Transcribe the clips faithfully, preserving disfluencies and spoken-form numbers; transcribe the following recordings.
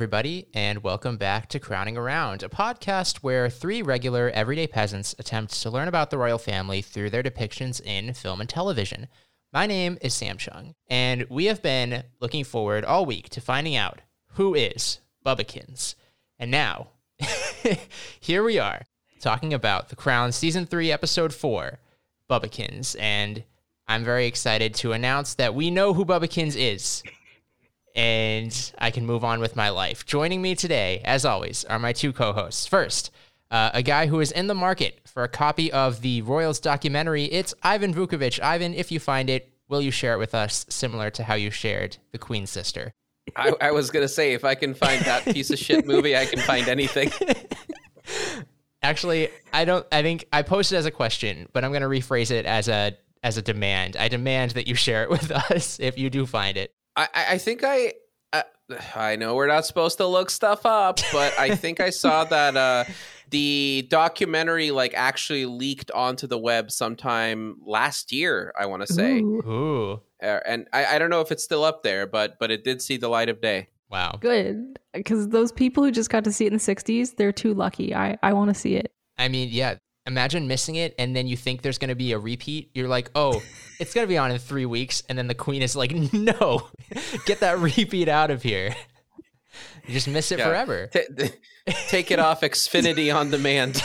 everybody, and welcome back to Crowning Around, a podcast where three regular, everyday peasants attempt to learn about the royal family through their depictions in film and television. My name is Sam Chung, and we have been looking forward all week to finding out who is Bubbikins. And now, here we are, talking about The Crown Season three, Episode four, Bubbikins, and I'm very excited to announce that we know who Bubbikins is. And I can move on with my life. Joining me today, as always, are my two co-hosts. First, uh, a guy who is in the market for a copy of the Royals documentary. It's Ivan Vukovic. Ivan, if you find it, will you share it with us, similar to how you shared The Queen's Sister? I, I was going to say, if I can find that piece of shit movie, I can find anything. Actually, I don't. I think I posted as a question, but I'm going to rephrase it as a as a demand. I demand that you share it with us if you do find it. I, I think I, uh, I know we're not supposed to look stuff up, but I think I saw that uh, the documentary like actually leaked onto the web sometime last year, I want to say. Ooh. Uh, and I, I don't know if it's still up there, but but it did see the light of day. Wow. Good. Because those people who just got to see it in the sixties, they're too lucky. I, I want to see it. I mean, yeah. Imagine missing it, and then you think there's going to be a repeat. You're like, oh, it's going to be on in three weeks. And then the Queen is like, no, get that repeat out of here. You just miss it yeah. forever. T- t- take it off Xfinity on demand.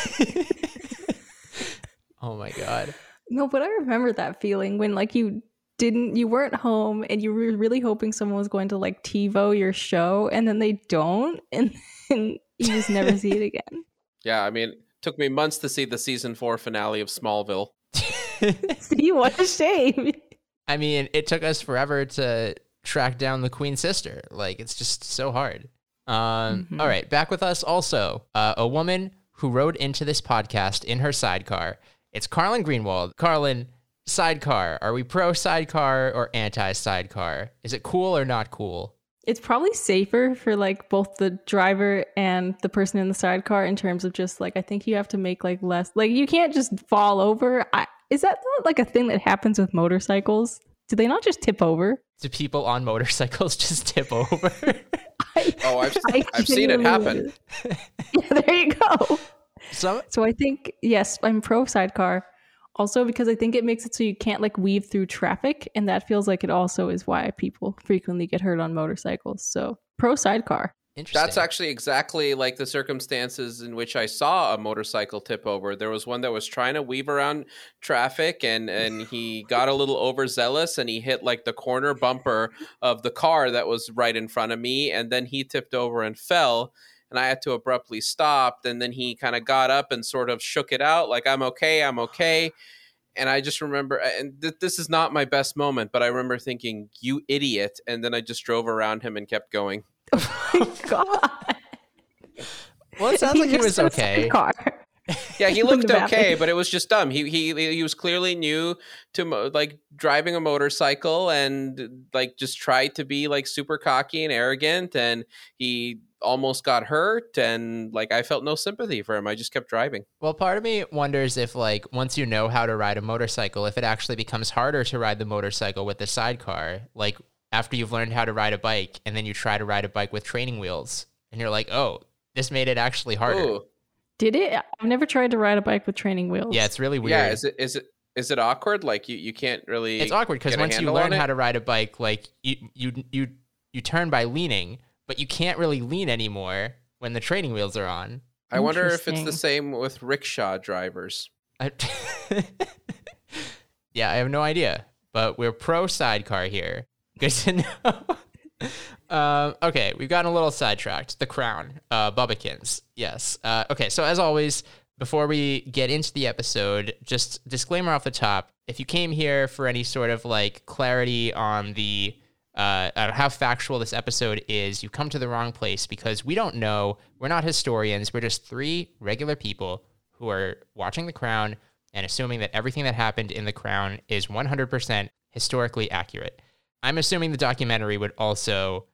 Oh, my God. No, but I remember that feeling when, like, you didn't, you weren't home, and you were really hoping someone was going to, like, TiVo your show, and then they don't, and, and you just never see it again. Yeah, I mean... took me months to see the season four finale of Smallville. See, what a shame. I mean, it took us forever to track down the Queen's Sister. Like, it's just so hard. Um, mm-hmm. All right, back with us also, uh, a woman who rode into this podcast in her sidecar. It's Carlin Greenwald. Carlin, sidecar. Are we pro-sidecar or anti-sidecar? Is it cool or not cool? It's probably safer for like both the driver and the person in the sidecar in terms of just like, I think you have to make like less, like you can't just fall over. I, is that not like a thing that happens with motorcycles? Do they not just tip over? Do people on motorcycles just tip over? I, oh, I've, I've seen it happen. Yeah, there you go. So, so I think, yes, I'm pro sidecar. Also, because I think it makes it so you can't like weave through traffic, and that feels like it also is why people frequently get hurt on motorcycles. So pro sidecar. Interesting. That's actually exactly like the circumstances in which I saw a motorcycle tip over. There was one that was trying to weave around traffic, and, and he got a little overzealous, and he hit like the corner bumper of the car that was right in front of me, and then he tipped over and fell. And I had to abruptly stop. And then he kind of got up and sort of shook it out. Like, I'm okay. I'm okay. And I just remember, and th- this is not my best moment, but I remember thinking, you idiot. And then I just drove around him and kept going. Oh, my God. Well, it sounds he like he was okay. Yeah, he looked okay, but it was just dumb. He he he was clearly new to mo- like driving a motorcycle, and like just tried to be like super cocky and arrogant, and he almost got hurt, and like I felt no sympathy for him. I just kept driving. Well, part of me wonders if like once you know how to ride a motorcycle, if it actually becomes harder to ride the motorcycle with the sidecar, like after you've learned how to ride a bike and then you try to ride a bike with training wheels and you're like, oh, this made it actually harder. Ooh. Did it? I've never tried to ride a bike with training wheels. Yeah, it's really weird. Yeah, is it is it is it awkward? Like you, you can't really. It's awkward because once you learn how to ride a bike, like you you you you turn by leaning, but you can't really lean anymore when the training wheels are on. I wonder if it's the same with rickshaw drivers. I, yeah, I have no idea, but we're pro sidecar here. Good to know. Um, okay, we've gotten a little sidetracked. The Crown, uh, Bubbikins, yes. Uh, okay, so as always, before we get into the episode, just disclaimer off the top. If you came here for any sort of like clarity on the uh, on how factual this episode is, you come to the wrong place, because we don't know. We're not historians. We're just three regular people who are watching The Crown and assuming that everything that happened in The Crown is one hundred percent historically accurate. I'm assuming the documentary would also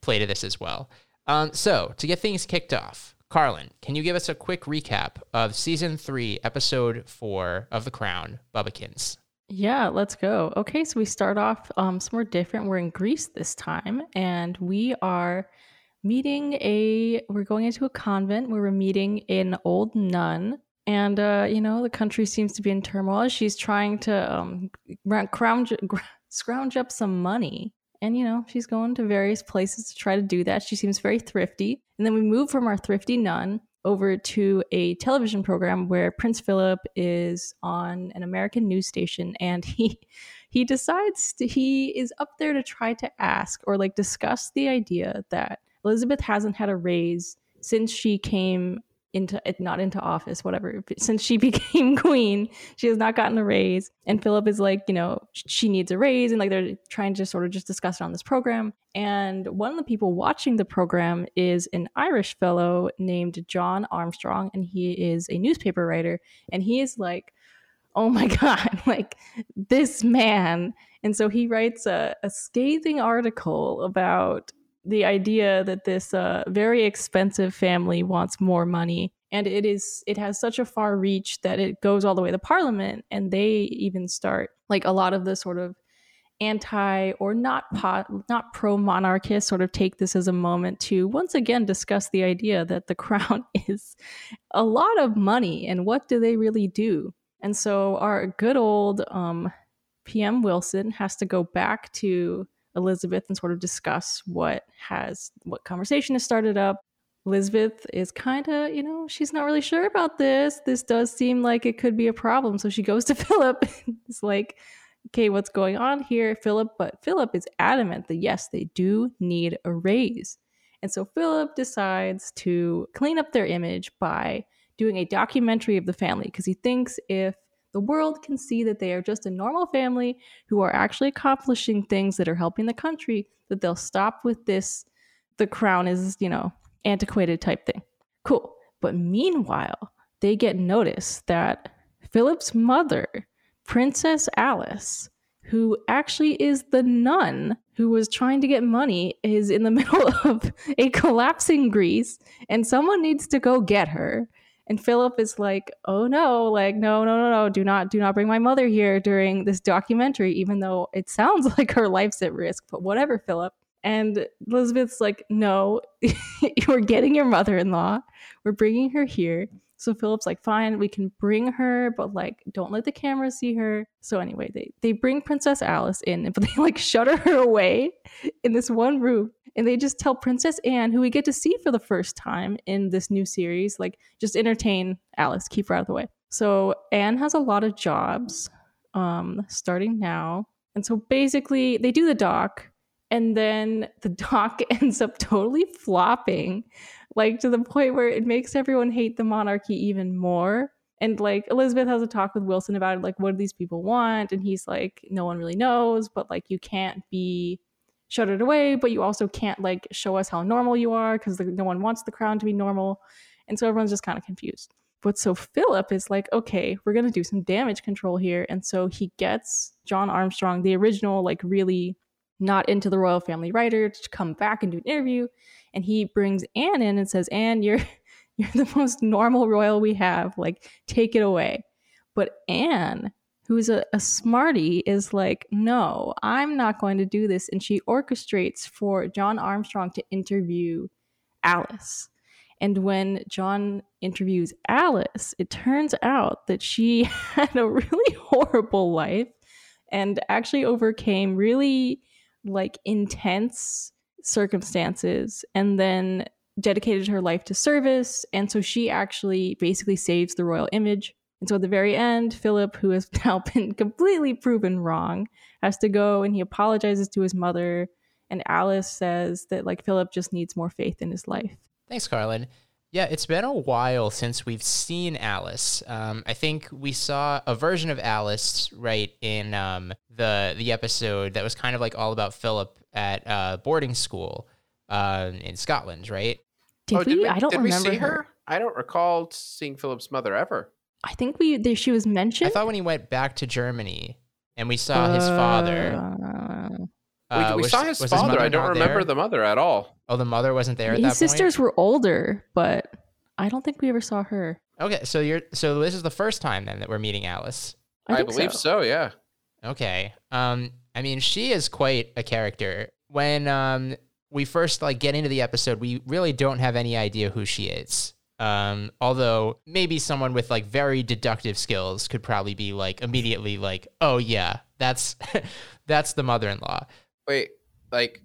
play to this as well. Um, so, to get things kicked off, Carlin, can you give us a quick recap of Season three, Episode four of The Crown, Bubbikins? Yeah, let's go. Okay, so we start off um, somewhere different. We're in Greece this time, and we are meeting a, we're going into a convent where we're meeting an old nun. And, uh, you know, the country seems to be in turmoil. She's trying to um, scrounge, scrounge up some money. And, you know, she's going to various places to try to do that. She seems very thrifty. And then we move from our thrifty nun over to a television program where Prince Philip is on an American news station. And he he decides to, he is up there to try to ask or like discuss the idea that Elizabeth hasn't had a raise since she came into not into office, whatever. Since she became queen, she has not gotten a raise. And Philip is like, you know, she needs a raise. And like they're trying to sort of just discuss it on this program. And one of the people watching the program is an Irish fellow named John Armstrong. And he is a newspaper writer. And he is like, oh my God, like this man. And so he writes a, a scathing article about the idea that this uh, very expensive family wants more money, and it is it has such a far reach that it goes all the way to Parliament, and they even start like a lot of the sort of anti or not po- not pro monarchists sort of take this as a moment to once again discuss the idea that the crown is a lot of money and what do they really do. And so our good old um, P M Wilson has to go back to Elizabeth and sort of discuss what has what conversation has started up. Elizabeth is kind of, you know, she's not really sure about this. This does seem like it could be a problem. So she goes to Philip. It's like, okay, what's going on here, Philip? But Philip is adamant that yes, they do need a raise. And so Philip decides to clean up their image by doing a documentary of the family because he thinks if the world can see that they are just a normal family who are actually accomplishing things that are helping the country, that they'll stop with this, the crown is, you know, antiquated type thing. Cool. But meanwhile, they get notice that Philip's mother, Princess Alice, who actually is the nun who was trying to get money, is in the middle of a collapsing Greece and someone needs to go get her. And Philip is like, oh no, like, no, no, no, no, do not, do not bring my mother here during this documentary, even though it sounds like her life's at risk, but whatever, Philip. And Elizabeth's like, no, we're getting your mother-in-law. We're bringing her here. So Philip's like, fine, we can bring her, but like, don't let the camera see her. So anyway, they, they bring Princess Alice in, but they like shutter her away in this one room. And they just tell Princess Anne, who we get to see for the first time in this new series, like, just entertain Alice, keep her out of the way. So Anne has a lot of jobs um, starting now. And so basically they do the doc, and then the doc ends up totally flopping, like to the point where it makes everyone hate the monarchy even more. And like Elizabeth has a talk with Wilson about it, like, what do these people want? And he's like, no one really knows, but like you can't be shuttered away, but you also can't like show us how normal you are because no one wants the crown to be normal. And so everyone's just kind of confused. But so Philip is like, okay, we're going to do some damage control here. And so he gets John Armstrong, the original, like really not into the royal family writer, to come back and do an interview. And he brings Anne in and says, Anne, you're, you're the most normal royal we have. Like, take it away. But Anne, who's a, a smarty, is like, no, I'm not going to do this. And she orchestrates for John Armstrong to interview Alice. And when John interviews Alice, it turns out that she had a really horrible life and actually overcame really like intense circumstances and then dedicated her life to service. And so she actually basically saves the royal image. And so at the very end, Philip, who has now been completely proven wrong, has to go and he apologizes to his mother. And Alice says that like Philip just needs more faith in his life. Thanks, Carlin. Yeah, it's been a while since we've seen Alice. Um, I think we saw a version of Alice right in um, the the episode that was kind of like all about Philip at uh, boarding school uh, in Scotland, right? Did, oh, did we? I don't did remember we see her? her. I don't recall seeing Philip's mother ever. I think we there, she was mentioned. I thought when he went back to Germany and we saw uh, his father. Uh, we we was, saw his father. His I don't remember there? the mother at all. Oh, the mother wasn't there at his that point? His sisters were older, but I don't think we ever saw her. Okay, so you're so this is the first time then that we're meeting Alice. I, I believe so. so, yeah. Okay. Um, I mean, she is quite a character. When um we first like get into the episode, we really don't have any idea who she is. Um, although maybe someone with like very deductive skills could probably be like immediately like, oh yeah, that's that's the mother-in-law. Wait, like,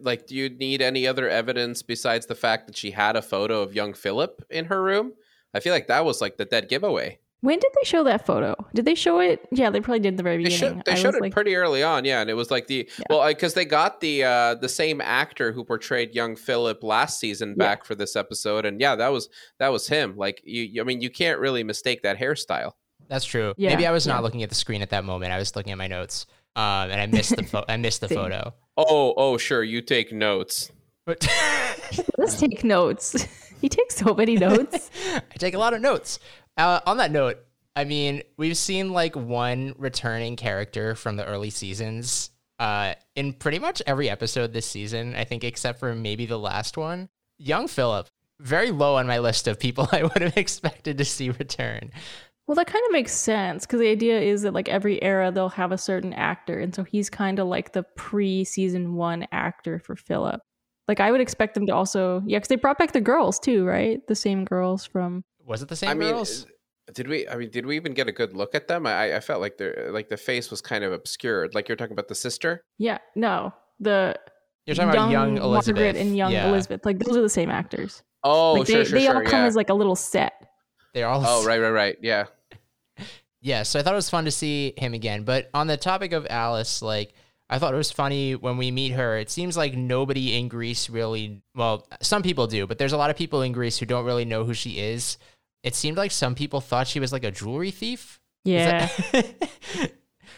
like, do you need any other evidence besides the fact that she had a photo of young Philip in her room? I feel like that was like the dead giveaway. When did they show that photo? Did they show it? Yeah, they probably did at the very beginning. They, show, they showed it like, pretty early on, yeah. And it was like the, yeah. well, because they got the uh, the same actor who portrayed young Philip last season back yeah. for this episode. And yeah, that was that was him. Like, you, I mean, you can't really mistake that hairstyle. That's true. Yeah. Maybe I was yeah. not looking at the screen at that moment. I was looking at my notes, um, and I missed the fo- I missed the photo. Oh, oh, sure. You take notes. But- Let's take notes. You take so many notes. I take a lot of notes. Uh, on that note, I mean, we've seen like one returning character from the early seasons uh, in pretty much every episode this season, I think, except for maybe the last one. Young Philip, very low on my list of people I would have expected to see return. Well, that kind of makes sense because the idea is that like every era they'll have a certain actor. And so he's kind of like the pre-season one actor for Philip. Like I would expect them to also, yeah, because they brought back the girls too, right? The same girls from... Was it the same I girls? Mean, did we? I mean, did we even get a good look at them? I, I felt like the like the face was kind of obscured. Like you're talking about the sister. Yeah. No. The you're talking young about young Elizabeth Margaret and young yeah. Elizabeth. Like those are the same actors. Oh, like, they, sure, sure, They sure, all come yeah. as like a little set. They all. Oh, right, right, right. Yeah. yeah. So I thought it was fun to see him again. But on the topic of Alice, like. I thought it was funny when we meet her. It seems like nobody in Greece really, well, some people do, but there's a lot of people in Greece who don't really know who she is. It seemed like some people thought she was like a jewelry thief. Yeah. That,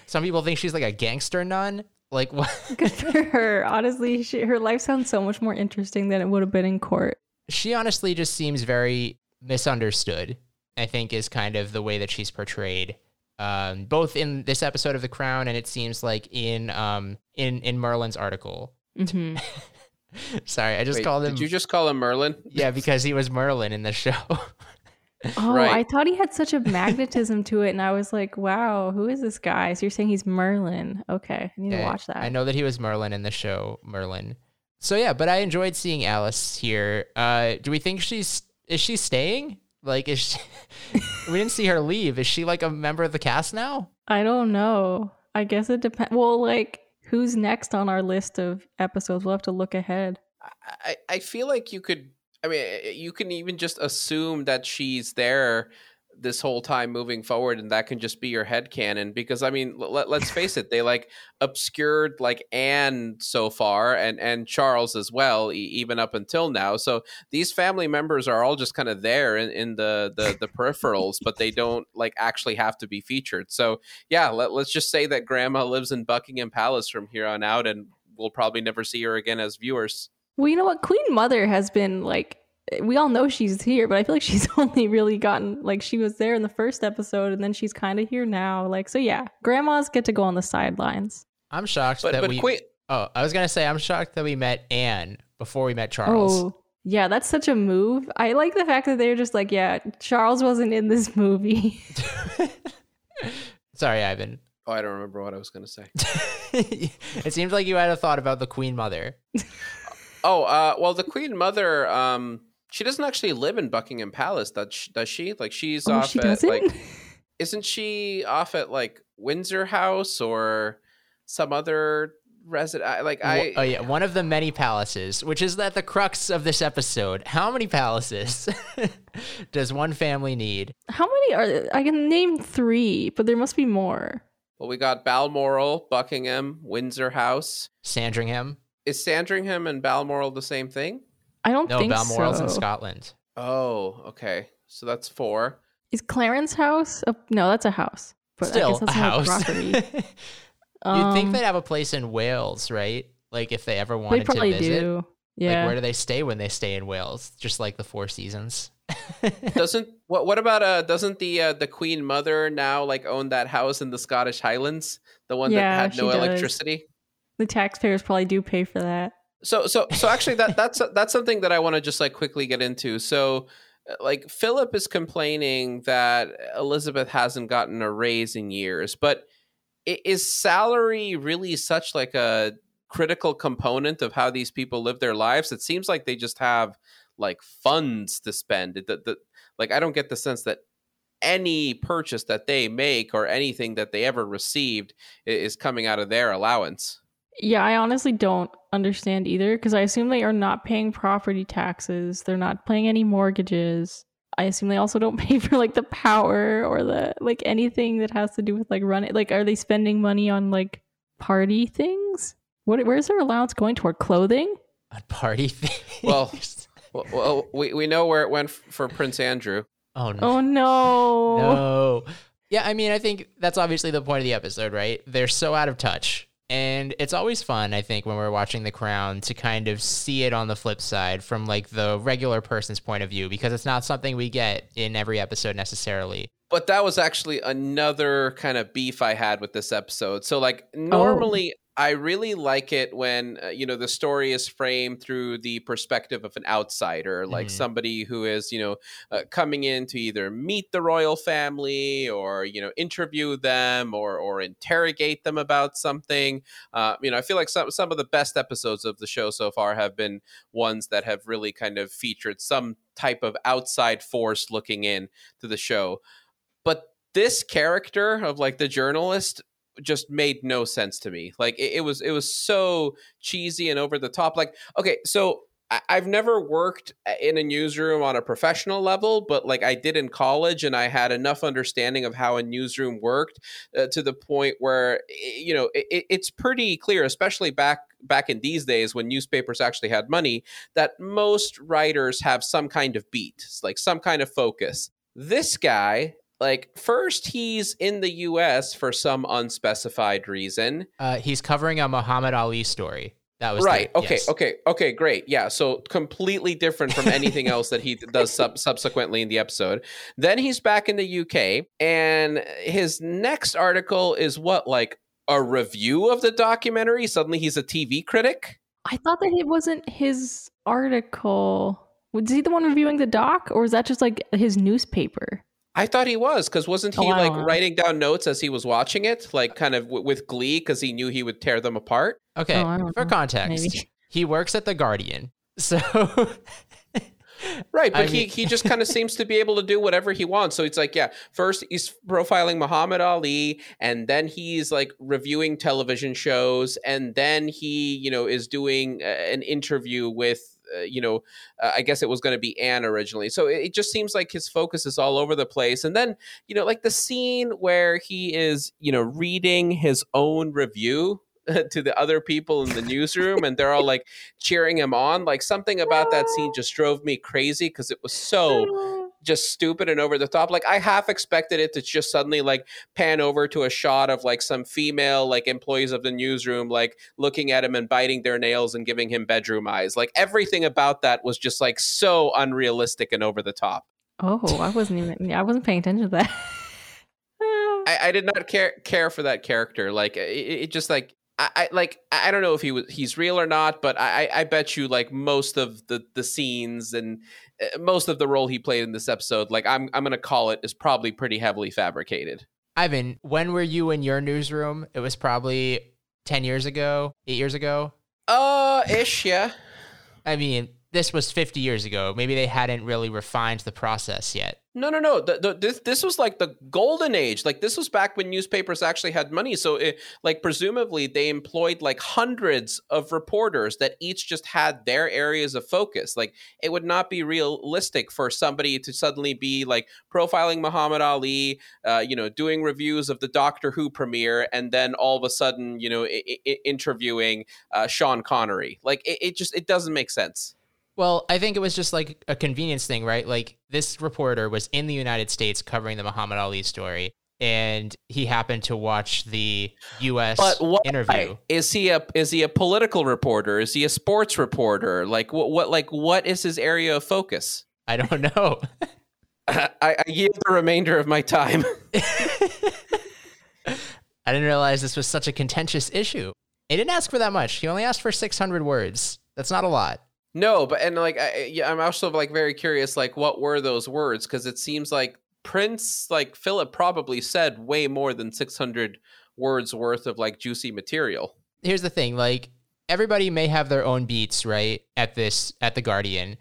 some people think she's like a gangster nun. Like what? Good for her. Honestly, she, her life sounds so much more interesting than it would have been in court. She honestly just seems very misunderstood, I think, is kind of the way that she's portrayed. Um, both in this episode of The Crown and it seems like in um in, in Merlin's article. Mm-hmm. Sorry, I just Wait, called him. Did you just call him Merlin? Yeah, because he was Merlin in the show. Oh, right. I thought he had such a magnetism to it, and I was like, "Wow, who is this guy?" So you're saying he's Merlin? Okay, I need yeah, to watch that. I know that he was Merlin in the show Merlin. So yeah, but I enjoyed seeing Alice here. Uh, do we think she's is she staying? Like, is she, we didn't see her leave. Is she like a member of the cast now? I don't know. I guess it depends. Well, like, who's next on our list of episodes? We'll have to look ahead. I, I feel like you could, I mean, you can even just assume that she's there this whole time moving forward, and that can just be your headcanon because, I mean, let, let's face it, they like obscured like Anne so far and, and Charles as well, e- even up until now. So these family members are all just kind of there in, in the, the, the peripherals, but they don't like actually have to be featured. So yeah, let, let's just say that Grandma lives in Buckingham Palace from here on out, and we'll probably never see her again as viewers. Well, you know what? Queen Mother has been like, we all know she's here, but I feel like she's only really gotten like she was there in the first episode, and then she's kind of here now. Like, so yeah, grandmas get to go on the sidelines. I'm shocked but, that but we. Queen... Oh, I was gonna say I'm shocked that we met Anne before we met Charles. Oh, yeah, that's such a move. I like the fact that they're just like, yeah, Charles wasn't in this movie. Sorry, Ivan. Oh, I don't remember what I was gonna say. It seems like you had a thought about the Queen Mother. Oh, uh, well, the Queen Mother. Um... She doesn't actually live in Buckingham Palace, does she? Like, she's oh, off she at, doesn't? like, isn't she off at, like, Windsor House or some other resident? Like, I. Oh, yeah. One of the many palaces, which is that the crux of this episode. How many palaces does one family need? How many are there? I can name three, but there must be more. Well, we got Balmoral, Buckingham, Windsor House, Sandringham. Is Sandringham and Balmoral the same thing? I don't no, think Balmoral's so. No, Balmoral's in Scotland. Oh, okay. So that's four. Is Clarence House? A, no, that's a house. But Still I guess that's a house. Property. um, You'd think they'd have a place in Wales, right? Like if they ever wanted they probably to visit. Do. Yeah. Like where do they stay when they stay in Wales? Just like the Four Seasons. doesn't what? What about uh? Doesn't the uh, the Queen Mother now like own that house in the Scottish Highlands? The one yeah, that had no electricity. The taxpayers probably do pay for that. So, so, so actually that, that's, that's something that I want to just like quickly get into. So like Philip is complaining that Elizabeth hasn't gotten a raise in years, but is salary really such like a critical component of how these people live their lives. It seems like they just have like funds to spend. It, the, the, like, I don't get the sense that any purchase that they make or anything that they ever received is coming out of their allowance. Yeah, I honestly don't understand either, because I assume they are not paying property taxes. They're not paying any mortgages. I assume they also don't pay for like the power or the like anything that has to do with like running. Like, are they spending money on like party things? What? Where's their allowance going toward? Clothing? On party things. Well, well, we we know where it went for Prince Andrew. Oh no! Oh no! No. Yeah, I mean, I think that's obviously the point of the episode, right? They're so out of touch. And it's always fun, I think, when we're watching The Crown to kind of see it on the flip side from like the regular person's point of view, because it's not something we get in every episode necessarily. But that was actually another kind of beef I had with this episode. So like normally oh. I really like it when, uh, you know, the story is framed through the perspective of an outsider, like mm-hmm. somebody who is, you know, uh, coming in to either meet the royal family or, you know, interview them or or interrogate them about something. Uh, you know, I feel like some, some of the best episodes of the show so far have been ones that have really kind of featured some type of outside force looking in to the show. But this character of like the journalist just made no sense to me. Like it, it was it was so cheesy and over the top. Like, OK, so I, I've never worked in a newsroom on a professional level, but like I did in college, and I had enough understanding of how a newsroom worked uh, to the point where, you know, it, it's pretty clear, especially back back in these days when newspapers actually had money, that most writers have some kind of beat, it's like some kind of focus. This guy. Like, first, he's in the U S for some unspecified reason. Uh, he's covering a Muhammad Ali story. That was right. The, okay. Yes. Okay. Okay. Great. Yeah. So completely different from anything else that he does sub- subsequently in the episode. Then he's back in the U K, and his next article is what, like a review of the documentary. Suddenly, he's a T V critic. I thought that it wasn't his article. Was he the one reviewing the doc, or is that just like his newspaper? I thought he was, because wasn't he oh, like writing down notes as he was watching it, like kind of w- with glee, because he knew he would tear them apart? Okay, oh, for know. context, Maybe. He works at The Guardian, so... Right, but I mean... he, he just kind of seems to be able to do whatever he wants. So it's like, yeah, first he's profiling Muhammad Ali, and then he's like reviewing television shows, and then he, you know, is doing uh, an interview with Uh, you know, uh, I guess it was going to be Anne originally. So it, it just seems like his focus is all over the place. And then, you know, like the scene where he is, you know, reading his own review to the other people in the newsroom, and they're all like cheering him on. Like something about that scene just drove me crazy, because it was so just stupid and over the top. Like I half expected it to just suddenly like pan over to a shot of like some female like employees of the newsroom like looking at him and biting their nails and giving him bedroom eyes. Like everything about that was just like so unrealistic and over the top. Oh, I wasn't even I wasn't paying attention to that. I, I did not care care for that character. Like it, it just like I, I like I don't know if he was he's real or not, but I I bet you like most of the, the scenes and most of the role he played in this episode, like I'm I'm gonna call it, is probably pretty heavily fabricated. Ivan, when were you in your newsroom? It was probably ten years ago, eight years ago. Uh, ish, yeah. I mean, this was fifty years ago. Maybe they hadn't really refined the process yet. No, no, no. The, the, this this was like the golden age. Like this was back when newspapers actually had money. So it, like presumably they employed like hundreds of reporters that each just had their areas of focus. Like it would not be realistic for somebody to suddenly be like profiling Muhammad Ali, uh, you know, doing reviews of the Doctor Who premiere, and then all of a sudden, you know, I- I- interviewing uh, Sean Connery. Like it, it just it doesn't make sense. Well, I think it was just like a convenience thing, right? Like this reporter was in the United States covering the Muhammad Ali story, and he happened to watch the U S But what, interview. Is he a is he a political reporter? Is he a sports reporter? Like what, what like what is his area of focus? I don't know. I, I yield the remainder of my time. I didn't realize this was such a contentious issue. He didn't ask for that much. He only asked for six hundred words. That's not a lot. No, but and like I, yeah, I'm also like very curious, like what were those words? Because it seems like Prince, like Philip, probably said way more than six hundred words worth of like juicy material. Here's the thing, like everybody may have their own beats, right, at this, at The Guardian,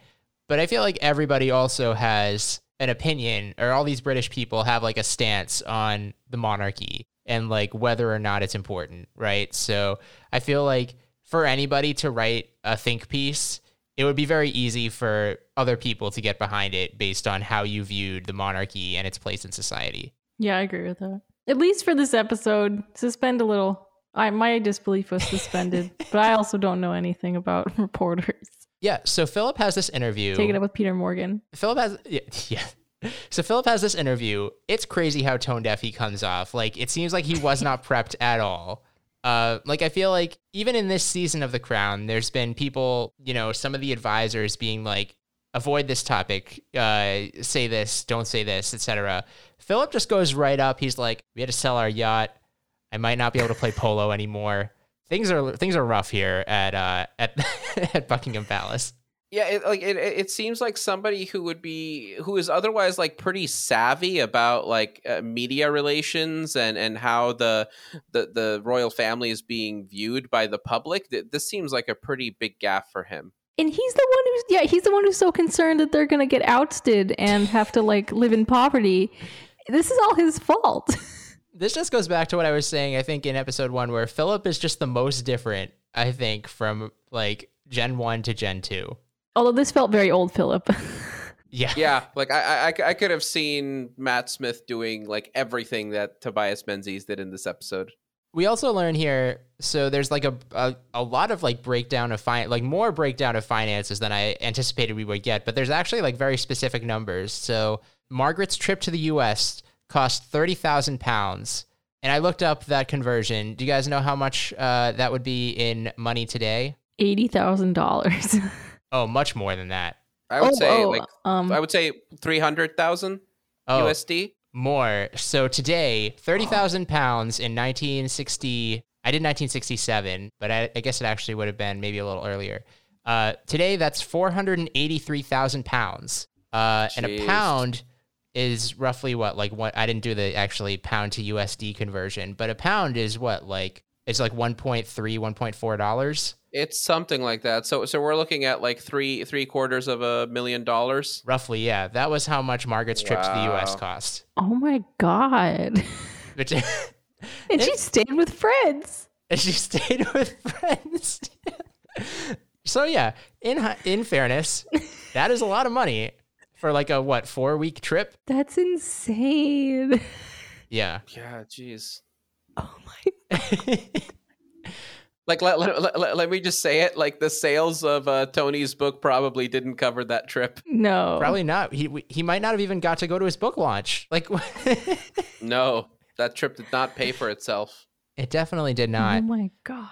but I feel like everybody also has an opinion, or all these British people have like a stance on the monarchy and like whether or not it's important, right? So I feel like for anybody to write a think piece, it would be very easy for other people to get behind it based on how you viewed the monarchy and its place in society. Yeah, I agree with that. At least for this episode, suspend a little. I, my disbelief was suspended, but I also don't know anything about reporters. Yeah, so Philip has this interview. Take it up with Peter Morgan. Philip has... Yeah. yeah. So Philip has this interview. It's crazy how tone deaf he comes off. Like, it seems like he was not prepped at all. Uh, like, I feel like even in this season of The Crown, there's been people, you know, some of the advisors being like, avoid this topic, uh, say this, don't say this, et cetera. Philip just goes right up. He's like, we had to sell our yacht. I might not be able to play polo anymore. Things are things are rough here at uh, at at Buckingham Palace. Yeah, it, like it, it seems like somebody who would be who is otherwise like pretty savvy about like uh, media relations and, and how the, the the royal family is being viewed by the public. This seems like a pretty big gaffe for him. And he's the one who's yeah, he's the one who's so concerned that they're going to get ousted and have to like live in poverty. This is all his fault. This just goes back to what I was saying, I think, in episode one, where Philip is just the most different, I think, from like Gen one to Gen two. Although this felt very old Philip. yeah. Yeah. Like I, I I could have seen Matt Smith doing like everything that Tobias Menzies did in this episode. We also learn here. So there's like a, a, a lot of like breakdown of fi- like more breakdown of finances than I anticipated we would get. But there's actually like very specific numbers. So Margaret's trip to the U S cost thirty thousand pounds. And I looked up that conversion. Do you guys know how much uh, that would be in money today? eighty thousand dollars. Oh, much more than that. I would oh, say oh, like um, I would say three hundred thousand oh, U S D more. So today, thirty thousand oh. pounds in nineteen sixty. I did nineteen sixty seven, but I, I guess it actually would have been maybe a little earlier. Uh, today, that's four hundred and eighty three thousand pounds. Uh, and a pound is roughly what like what I didn't do the actually pound to U S D conversion, but a pound is what like it's like one point three, one point four dollars. It's something like that. So so we're looking at like three three quarters of a million dollars. Roughly, yeah. That was how much Margaret's trip wow. to the U S cost. Oh my God. Which, and, and she stayed with friends. And she stayed with friends. So yeah, in in fairness, that is a lot of money for like a, what, four-week trip? That's insane. Yeah. Yeah, geez. Oh my God. Like, let, let, let, let me just say it, like the sales of uh, Tony's book probably didn't cover that trip. No. Probably not. He he might not have even got to go to his book launch. Like, No, that trip did not pay for itself. It definitely did not. Oh my God.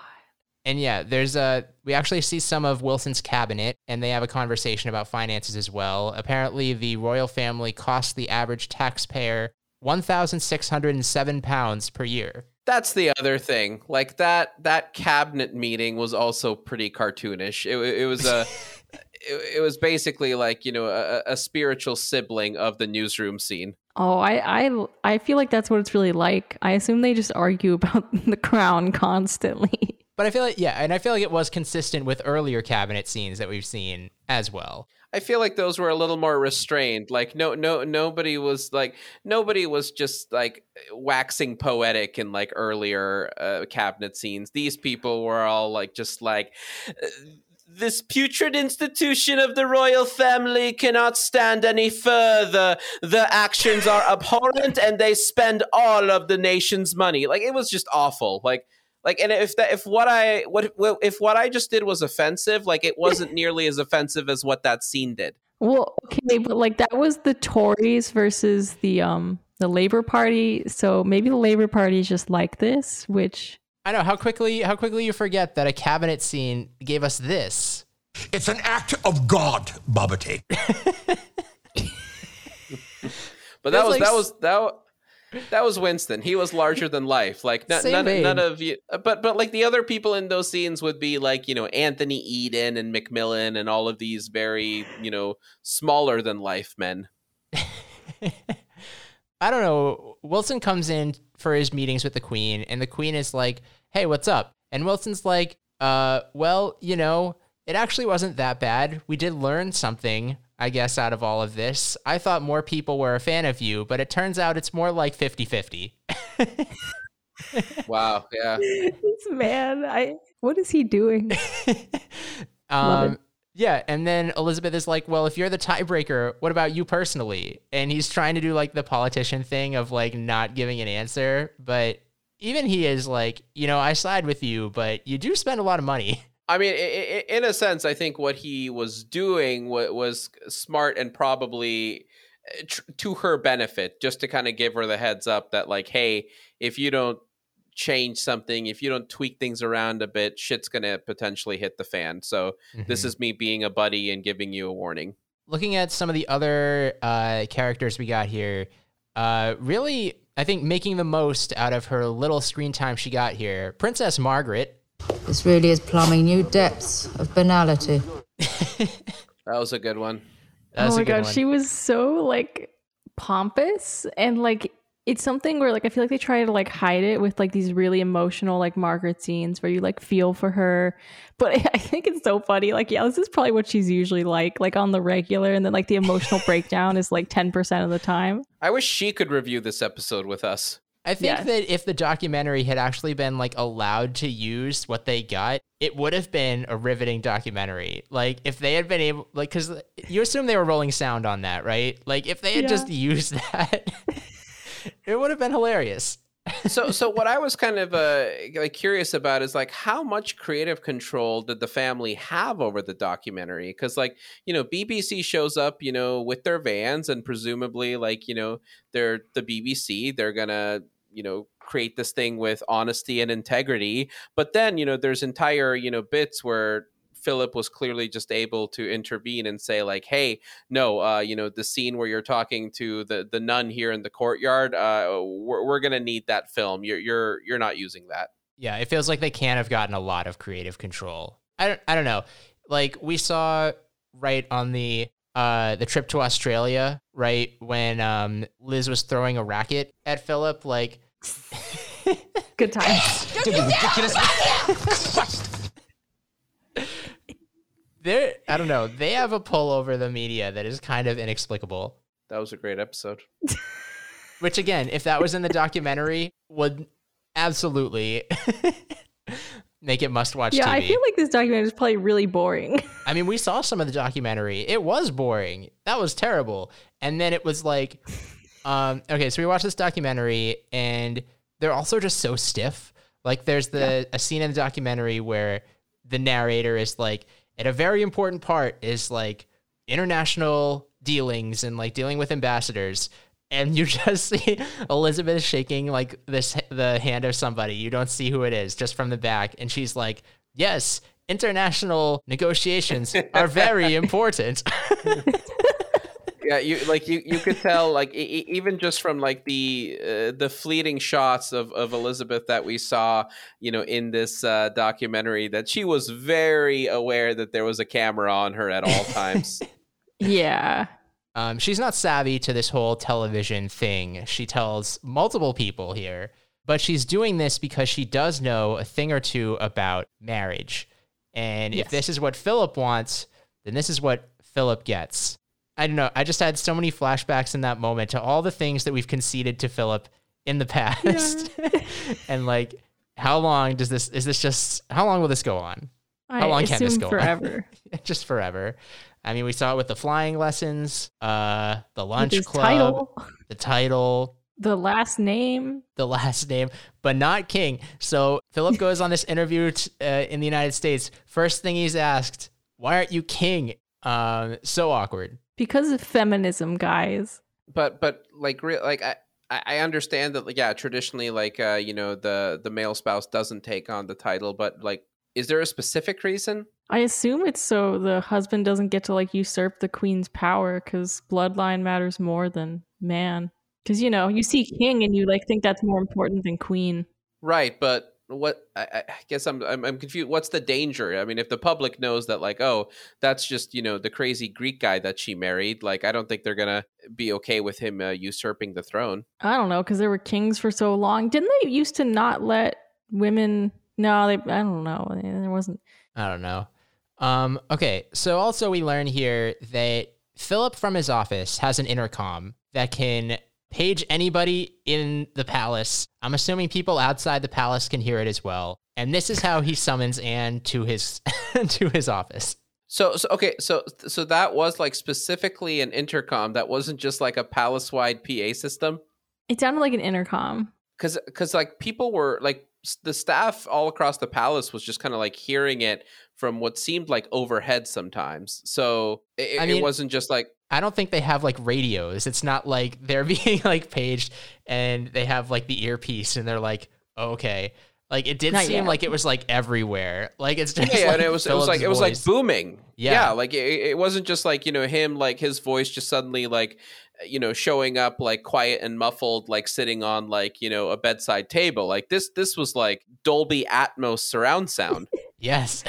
And yeah, there's a, we actually see some of Wilson's cabinet and they have a conversation about finances as well. Apparently the royal family costs the average taxpayer one thousand six hundred seven pounds per year. That's the other thing. Like that, that cabinet meeting was also pretty cartoonish. It, it was a, it, it was basically like, you know, a, a spiritual sibling of the newsroom scene. Oh, I, I, I feel like that's what it's really like. I assume they just argue about the crown constantly. But I feel like, yeah, and I feel like it was consistent with earlier cabinet scenes that we've seen as well. I feel like those were a little more restrained. Like no, no, nobody was like nobody was just like waxing poetic in like earlier uh, cabinet scenes. These people were all like just like this putrid institution of the royal family cannot stand any further. The actions are abhorrent, and they spend all of the nation's money. Like it was just awful. Like. Like, and if that, if what I, what, if what I just did was offensive, like it wasn't nearly as offensive as what that scene did. Well, okay, but like that was the Tories versus the, um, the Labour Party. So maybe the Labour Party is just like this, which. I know how quickly, how quickly you forget that a cabinet scene gave us this. It's an act of God, Bobberty. But that was, like, that was, that was, that That was Winston. He was larger than life. Like n- none, none of you, but but like the other people in those scenes would be like, you know, Anthony Eden and Macmillan and all of these very, you know, smaller than life men. I don't know. Wilson comes in for his meetings with the Queen and the Queen is like, hey, what's up? And Wilson's like, Uh, well, you know, it actually wasn't that bad. We did learn something, I guess, out of all of this. I thought more people were a fan of you, but it turns out it's more like fifty-fifty. Wow. Yeah. This man, I, what is he doing? um, yeah. And then Elizabeth is like, well, if you're the tiebreaker, what about you personally? And he's trying to do like the politician thing of like not giving an answer. But even he is like, you know, I side with you, but you do spend a lot of money. I mean, in a sense, I think what he was doing was smart and probably to her benefit, just to kind of give her the heads up that like, hey, if you don't change something, if you don't tweak things around a bit, shit's going to potentially hit the fan. So mm-hmm. This is me being a buddy and giving you a warning. Looking at some of the other uh, characters we got here, uh, really, I think making the most out of her little screen time she got here, Princess Margaret. This really is plumbing new depths of banality. That was a good one. That was oh my a good god, one. She was so like pompous and like it's something where like I feel like they try to like hide it with like these really emotional like Margaret scenes where you like feel for her. But I think it's so funny. Like, yeah, this is probably what she's usually like, like on the regular, and then like the emotional breakdown is like ten percent of the time. I wish she could review this episode with us. I think yes. that if the documentary had actually been like allowed to use what they got, it would have been a riveting documentary. Like if they had been able, like, cause you assume they were rolling sound on that, right? Like if they had yeah. just used that, it would have been hilarious. so, so what I was kind of uh, like curious about is like how much creative control did the family have over the documentary? Because like, you know, B B C shows up, you know, with their vans and presumably like, you know, they're the B B C, they're going to, you know, create this thing with honesty and integrity. But then, you know, there's entire, you know, bits where Philip was clearly just able to intervene and say like, hey, no, uh, you know, the scene where you're talking to the, the nun here in the courtyard, uh, we're, we're going to need that film. You're, you're, you're not using that. Yeah. It feels like they can't have gotten a lot of creative control. I don't, I don't know. Like we saw right on the, uh, the trip to Australia, right? When, um, Liz was throwing a racket at Philip, like good times. Dude, ridiculous. They're, I don't know. They have a pull over the media that is kind of inexplicable. That was a great episode. Which, again, if that was in the documentary, would absolutely make it must-watch yeah, T V. Yeah, I feel like this documentary is probably really boring. I mean, we saw some of the documentary. It was boring. That was terrible. And then it was like, um, okay, so we watched this documentary, and they're also just so stiff. Like, there's the yeah. a scene in the documentary where the narrator is like, and a very important part is like international dealings and like dealing with ambassadors. And you just see Elizabeth shaking like this, the hand of somebody. You don't see who it is, just from the back. And she's like, yes, international negotiations are very important. Yeah, you like you, you could tell like e- even just from like the uh, the fleeting shots of, of Elizabeth that we saw, you know, in this uh, documentary that she was very aware that there was a camera on her at all times. Yeah, um, she's not savvy to this whole television thing. She tells multiple people here, but she's doing this because she does know a thing or two about marriage. And yes. if this is what Philip wants, then this is what Philip gets. I don't know. I just had so many flashbacks in that moment to all the things that we've conceded to Philip in the past. Yeah. And like, how long does this, is this just, how long will this go on? How I long can this go forever. on? Just forever. I mean, we saw it with the flying lessons, uh, the lunch club, title. the title, the last name, the last name, but not King. So Philip goes on this interview t- uh, in the United States. First thing he's asked, why aren't you King? Um, so awkward. Because of feminism, guys. But but like re- like I, I understand that like, yeah, traditionally like uh, you know the the male spouse doesn't take on the title, but like is there a specific reason? I assume it's so the husband doesn't get to like usurp the queen's power because bloodline matters more than man. Because you know you see king and you like think that's more important than queen. Right, but. What I, I guess I'm, I'm I'm confused. What's the danger? I mean, if the public knows that, like, oh, that's just you know the crazy Greek guy that she married. Like, I don't think they're gonna be okay with him uh, usurping the throne. I don't know because there were kings for so long. Didn't they used to not let women No, they. I don't know. There wasn't. I don't know. Um, okay, so also we learn here that Philip from his office has an intercom that can page anybody in the palace. I'm assuming people outside the palace can hear it as well. And this is how he summons Anne to his to his office. So, so okay, so so that was like specifically an intercom. That wasn't just like a palace-wide P A system. It sounded like an intercom. Because because like people were like the staff all across the palace was just kind of like hearing it from what seemed like overhead sometimes. So it, I mean, it wasn't just like, I don't think they have like radios. It's not like they're being like paged and they have like the earpiece and they're like, oh, okay. Like it did not seem yet. Like it was like everywhere. Like it's just yeah, like and it was Philip's it was like voice. It was like booming. Yeah, yeah like it, it wasn't just like, you know, him like his voice just suddenly like, you know, showing up like quiet and muffled, like sitting on like, you know, a bedside table. Like this this was like Dolby Atmos surround sound. Yes.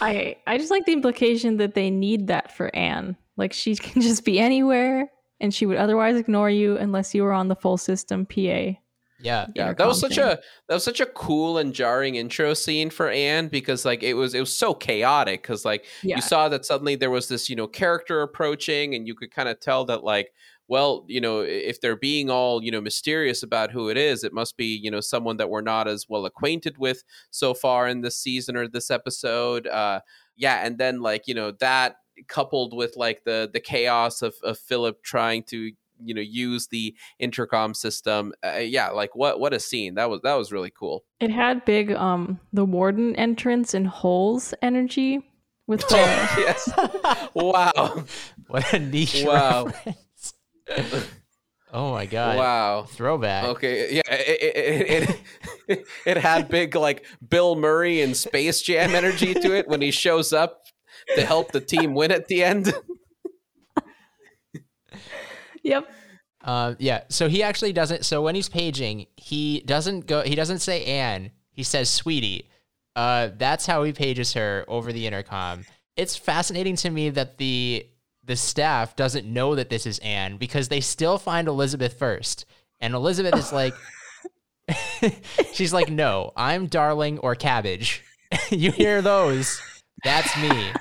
I I just like the implication that they need that for Anne. Like she can just be anywhere and she would otherwise ignore you unless you were on the full system P A. Yeah. Yeah. That was such a that was such a cool and jarring intro scene for Anne because like it was it was so chaotic because like yeah. you saw that suddenly there was this, you know, character approaching and you could kind of tell that like, well, you know, if they're being all, you know, mysterious about who it is, it must be, you know, someone that we're not as well acquainted with so far in this season or this episode. Uh, yeah. And then like, you know, that coupled with like the the chaos of, of Philip trying to, you know, use the intercom system. Uh, yeah. Like what, what a scene. That was, that was really cool. It had big, um, the warden entrance and holes energy with. Yes. Wow. What a niche. Wow. Reference. Oh my god, wow, throwback. Okay, yeah, it it, it it it had big like Bill Murray and Space Jam energy to it when he shows up to help the team win at the end. Yep. Uh, yeah, so he actually doesn't so when he's paging he doesn't go he doesn't say Anne, he says sweetie. Uh, that's how he pages her over the intercom. It's fascinating to me that the the staff doesn't know that this is Anne because they still find Elizabeth first. And Elizabeth is like, she's like, no, I'm darling or cabbage. You hear those? That's me.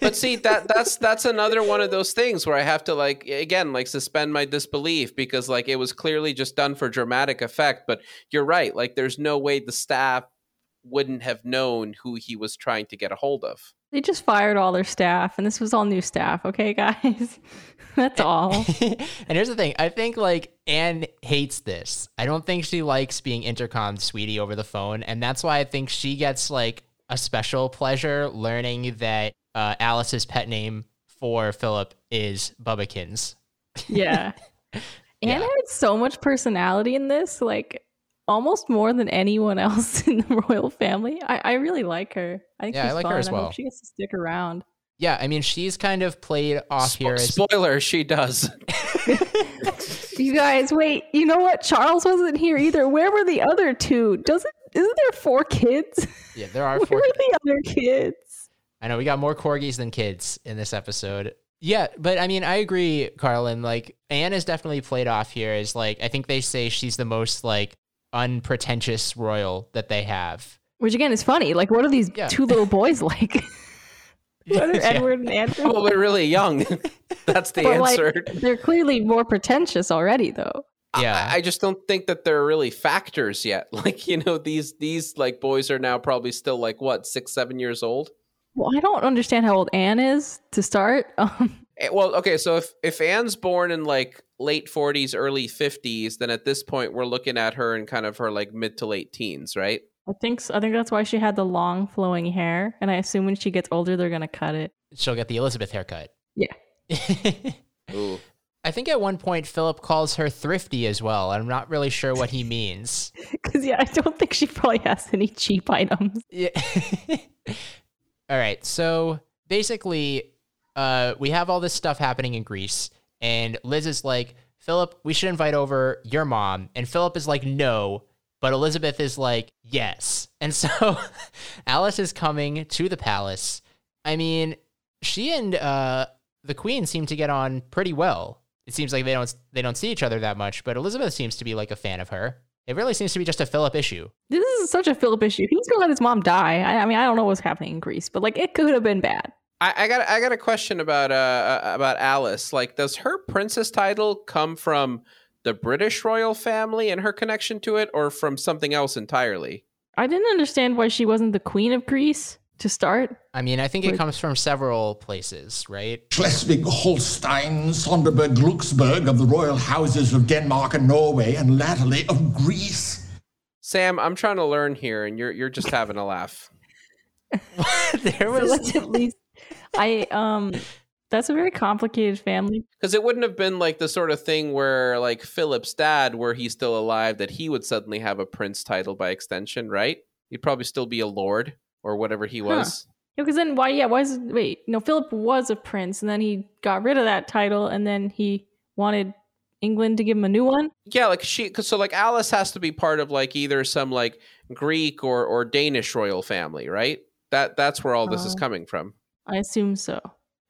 But see, that that's that's another one of those things where I have to like, again, like suspend my disbelief because like it was clearly just done for dramatic effect. But you're right. Like there's no way the staff wouldn't have known who he was trying to get a hold of. They just fired all their staff, and this was all new staff. Okay, guys? That's all. And here's the thing. I think, like, Anne hates this. I don't think she likes being intercommed, sweetie, over the phone, and that's why I think she gets, like, a special pleasure learning that uh, Alice's pet name for Philip is Bubbikins. Yeah. Anne yeah. had so much personality in this, like, almost more than anyone else in the royal family. I, I really like her. I think yeah, she's I like fun. Her as well. I hope she gets to stick around. Yeah, I mean, she's kind of played off Spo- here. As- Spoiler, she does. You guys, wait. You know what? Charles wasn't here either. Where were the other two? Doesn't isn't there four kids? Yeah, there are. Where four. Where are the other kids? I know we got more corgis than kids in this episode. Yeah, but I mean, I agree, Carlin. Like, Anne is definitely played off here as like I think they say she's the most like. unpretentious royal that they have, which again is funny. Like, what are these yeah. two little boys like? What are yeah. Edward and Andrew? Well, they're really young. That's the but answer. Like, they're clearly more pretentious already, though. Yeah, I, I just don't think that they're really factors yet. Like, you know, these these like boys are now probably still like what six, seven years old. Well, I don't understand how old Anne is to start. Um, well, okay, so if if Anne's born in like. late forties, early fifties, then at this point we're looking at her in kind of her like mid to late teens, right? I think so. I think that's why she had the long flowing hair, and I assume when she gets older they're gonna cut it. She'll get the Elizabeth haircut. Yeah. Ooh. I think at one point Philip calls her thrifty as well. I'm not really sure what he means. Because yeah, I don't think she probably has any cheap items. Yeah. All right. So basically, uh, we have all this stuff happening in Greece. And Liz is like, Philip, we should invite over your mom. And Philip is like, no. But Elizabeth is like, yes. And so Alice is coming to the palace. I mean, she and uh, the Queen seem to get on pretty well. It seems like they don't they don't see each other that much, but Elizabeth seems to be like a fan of her. It really seems to be just a Philip issue. This is such a Philip issue. He was going to let his mom die. I, I mean, I don't know what's happening in Greece, but like it could have been bad. I, I got I got a question about uh about Alice. Like, does her princess title come from the British royal family and her connection to it, or from something else entirely? I didn't understand why she wasn't the Queen of Greece to start. I mean, I think it comes from several places, right? Schleswig-Holstein, Sonderburg, Glücksburg of the royal houses of Denmark and Norway, and latterly of Greece. Sam, I'm trying to learn here, and you're you're just having a laugh. There was relatively. I um. That's a very complicated family. Because it wouldn't have been like the sort of thing where like Philip's dad, were he still alive, that he would suddenly have a prince title by extension, right? He'd probably still be a lord or whatever he was. Huh. Yeah, because then why, yeah, why is, wait, no, Philip was a prince and then he got rid of that title and then he wanted England to give him a new one? Yeah, like she, so like Alice has to be part of like either some like Greek or, or Danish royal family, right? That That's where all this uh, is coming from. I assume so.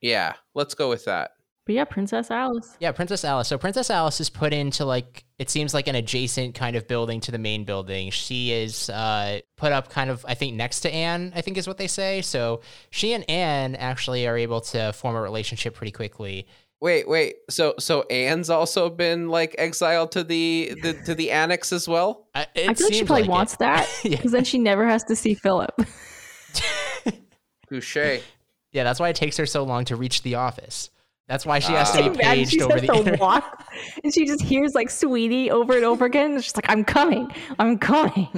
Yeah, let's go with that. But yeah, Princess Alice. Yeah, Princess Alice. So Princess Alice is put into like, it seems like an adjacent kind of building to the main building. She is uh, put up kind of, I think, next to Anne, I think is what they say. So she and Anne actually are able to form a relationship pretty quickly. Wait, wait. So, so Anne's also been like exiled to the, the to the annex as well. Uh, I feel like she probably like wants it. That because yeah. Then she never has to see Philip. Touché. Yeah, that's why it takes her so long to reach the office. That's why she has uh, to be paged she over the internet. Walk, and she just hears like "sweetie" over and over again. And she's like, "I'm coming, I'm coming."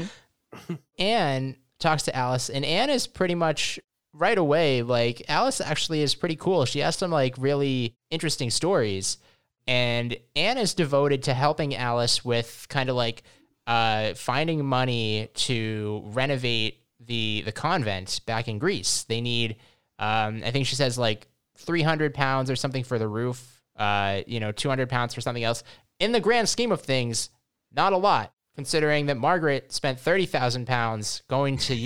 Anne talks to Alice, and Anne is pretty much right away. Like Alice actually is pretty cool. She has some like really interesting stories, and Anne is devoted to helping Alice with kind of like uh, finding money to renovate the the convent back in Greece. They need. Um, I think she says like three hundred pounds or something for the roof, uh, you know, two hundred pounds for something else. In the grand scheme of things, not a lot, considering that Margaret spent thirty thousand pounds going to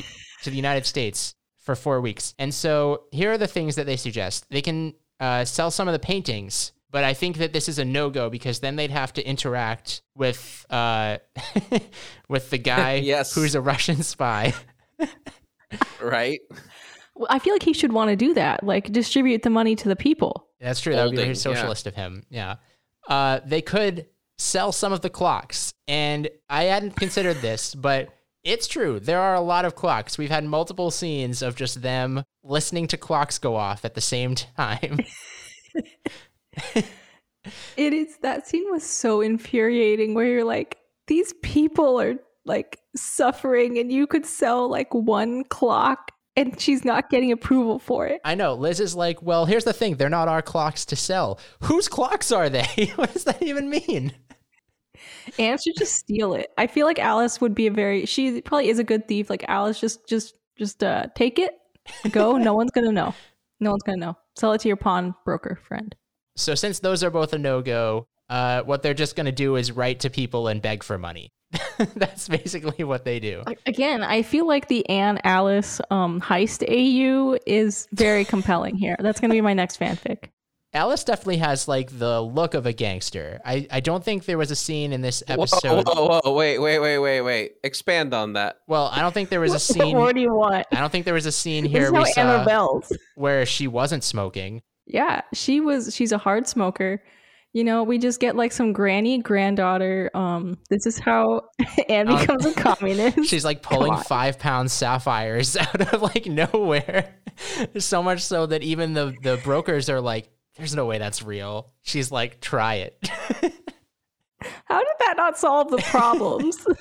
to the United States for four weeks. And so here are the things that they suggest. They can uh, sell some of the paintings, but I think that this is a no-go because then they'd have to interact with, uh, with the guy yes. who's a Russian spy. Right. I feel like he should want to do that, like distribute the money to the people. That's true. That would be very socialist yeah. of him. Yeah. Uh, they could sell some of the clocks. And I hadn't considered this, but it's true. There are a lot of clocks. We've had multiple scenes of just them listening to clocks go off at the same time. It is. That scene was so infuriating where you're like, these people are like suffering and you could sell like one clock. And she's not getting approval for it. I know. Liz is like, well, here's the thing. They're not our clocks to sell. Whose clocks are they? What does that even mean? Anne should just steal it. I feel like Alice would be a very, she probably is a good thief. Like Alice, just just, just uh, take it, go. No one's going to know. No one's going to know. Sell it to your pawnbroker friend. So since those are both a no-go, uh, what they're just going to do is write to people and beg for money. That's basically what they do. Again, I feel like the Anne Alice um, heist A U is very compelling here. That's going to be my next fanfic. Alice definitely has like the look of a gangster. I, I don't think there was a scene in this episode. Whoa, whoa, whoa, wait, wait, wait, wait, wait. Expand on that. Well, I don't think there was a scene. What do you want? I don't think there was a scene here we saw where she wasn't smoking. Yeah, she was. She's a hard smoker. You know, we just get like some granny granddaughter. Um, this is how Anne becomes um, a communist. She's like pulling five pound sapphires out of like nowhere. So much so that even the, the brokers are like, there's no way that's real. She's like, try it. How did that not solve the problems? I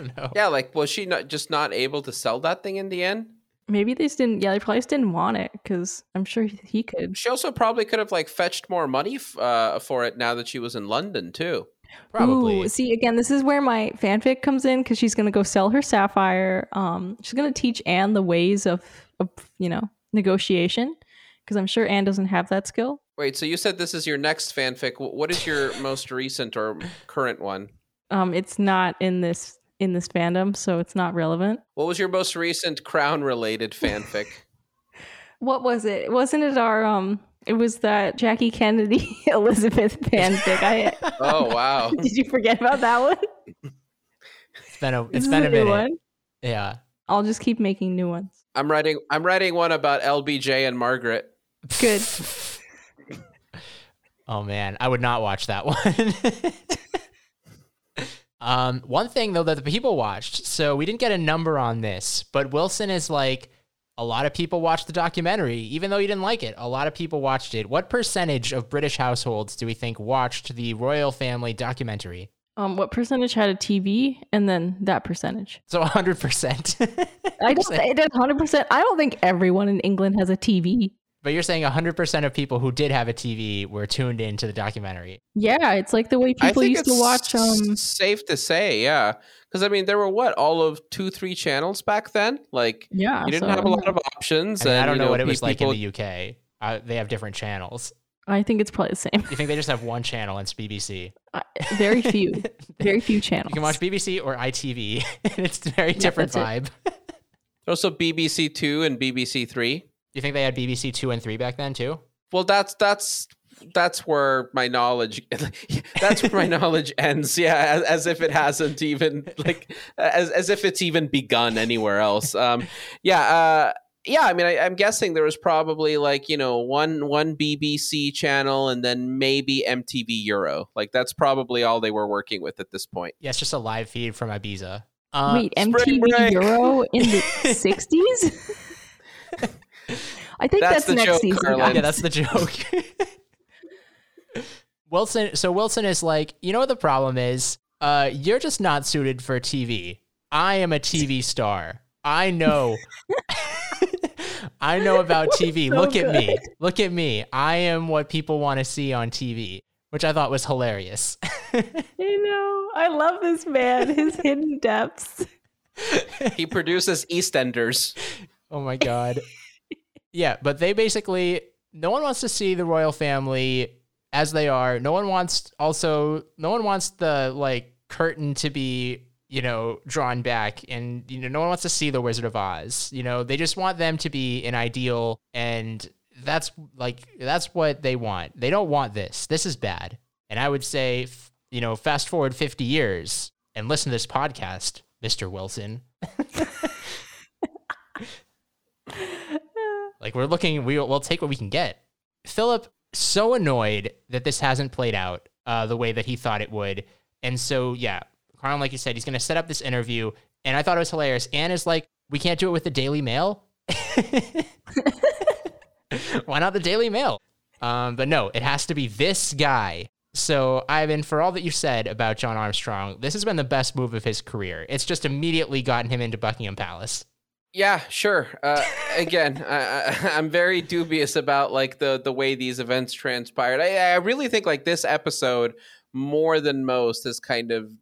don't know. Yeah, like, was she not just not able to sell that thing in the end? Maybe they just didn't, yeah, they probably just didn't want it because I'm sure he could. She also probably could have like fetched more money f- uh, for it now that she was in London too. Probably. Ooh, see, again, this is where my fanfic comes in because she's going to go sell her sapphire. Um, she's going to teach Anne the ways of, of you know, negotiation because I'm sure Anne doesn't have that skill. Wait, so you said this is your next fanfic. What is your most recent or current one? Um, it's not in this in this fandom, so it's not relevant. What was your most recent Crown related fanfic? What was it? Wasn't it our um it was that Jackie Kennedy Elizabeth fanfic. I, oh wow. Did you forget about that one? been a it's been a, a minute. One? Yeah. I'll just keep making new ones. I'm writing I'm writing one about L B J and Margaret. Good. Oh man, I would not watch that one. um, one thing though that the people watched, so we didn't get a number on this, but Wilson is like, a lot of people watched the documentary, even though you didn't like it. A lot of people watched it. What percentage of British households do we think watched the royal family documentary? Um, what percentage had a T V, and then that percentage? So one hundred percent. I don't say it is one hundred percent. I don't think everyone in England has a T V. But you're saying one hundred percent of people who did have a T V were tuned into the documentary. Yeah, it's like the way people used to watch. Um, safe to say, yeah, because I mean there were what all of two, three channels back then. Like, yeah, you didn't so, have a lot of options. I mean, and I don't you know, know what it was people... like in the U K. Uh, they have different channels. I think it's probably the same. You think they just have one channel? And it's B B C. Uh, very few, very few channels. You can watch B B C or I T V, and it's a very yeah, different vibe. Also, B B C Two and B B C Three. You think they had B B C two and three back then too? Well, that's that's that's where my knowledge that's where my knowledge ends. Yeah, as, as if it hasn't even like as as if it's even begun anywhere else. Um, yeah, uh, yeah. I mean, I, I'm guessing there was probably like you know one one B B C channel and then maybe M T V Euro. Like that's probably all they were working with at this point. Yeah, it's just a live feed from Ibiza. Um, Wait, M T V Euro in the sixties. I think that's, that's the next joke, season. Carlin. Yeah, that's the joke. Wilson. So Wilson is like, you know what the problem is? Uh, you're just not suited for T V. I am a T V star. I know. I know about T V. So Look good. at me. Look at me. I am what people want to see on T V, which I thought was hilarious. You know, I love this man. His hidden depths. He produces EastEnders. Oh my God. Yeah, but they basically, no one wants to see the royal family as they are. No one wants also, no one wants the like curtain to be, you know, drawn back, and, you know, no one wants to see the Wizard of Oz. You know, they just want them to be an ideal, and that's like, that's what they want. They don't want this. This is bad. And I would say, you know, fast forward fifty years and listen to this podcast, Mister Wilson. Like, we're looking, we, we'll take what we can get. Philip, so annoyed that this hasn't played out uh, the way that he thought it would. And so, yeah, Carlin, like you said, he's going to set up this interview. And I thought it was hilarious. Anne is like, we can't do it with the Daily Mail. Why not the Daily Mail? Um, but no, it has to be this guy. So, Ivan, for all that you said about John Armstrong, this has been the best move of his career. It's just immediately gotten him into Buckingham Palace. Yeah, sure. Uh, again, I, I, I'm very dubious about like the the way these events transpired. I, I really think like this episode, more than most, has kind of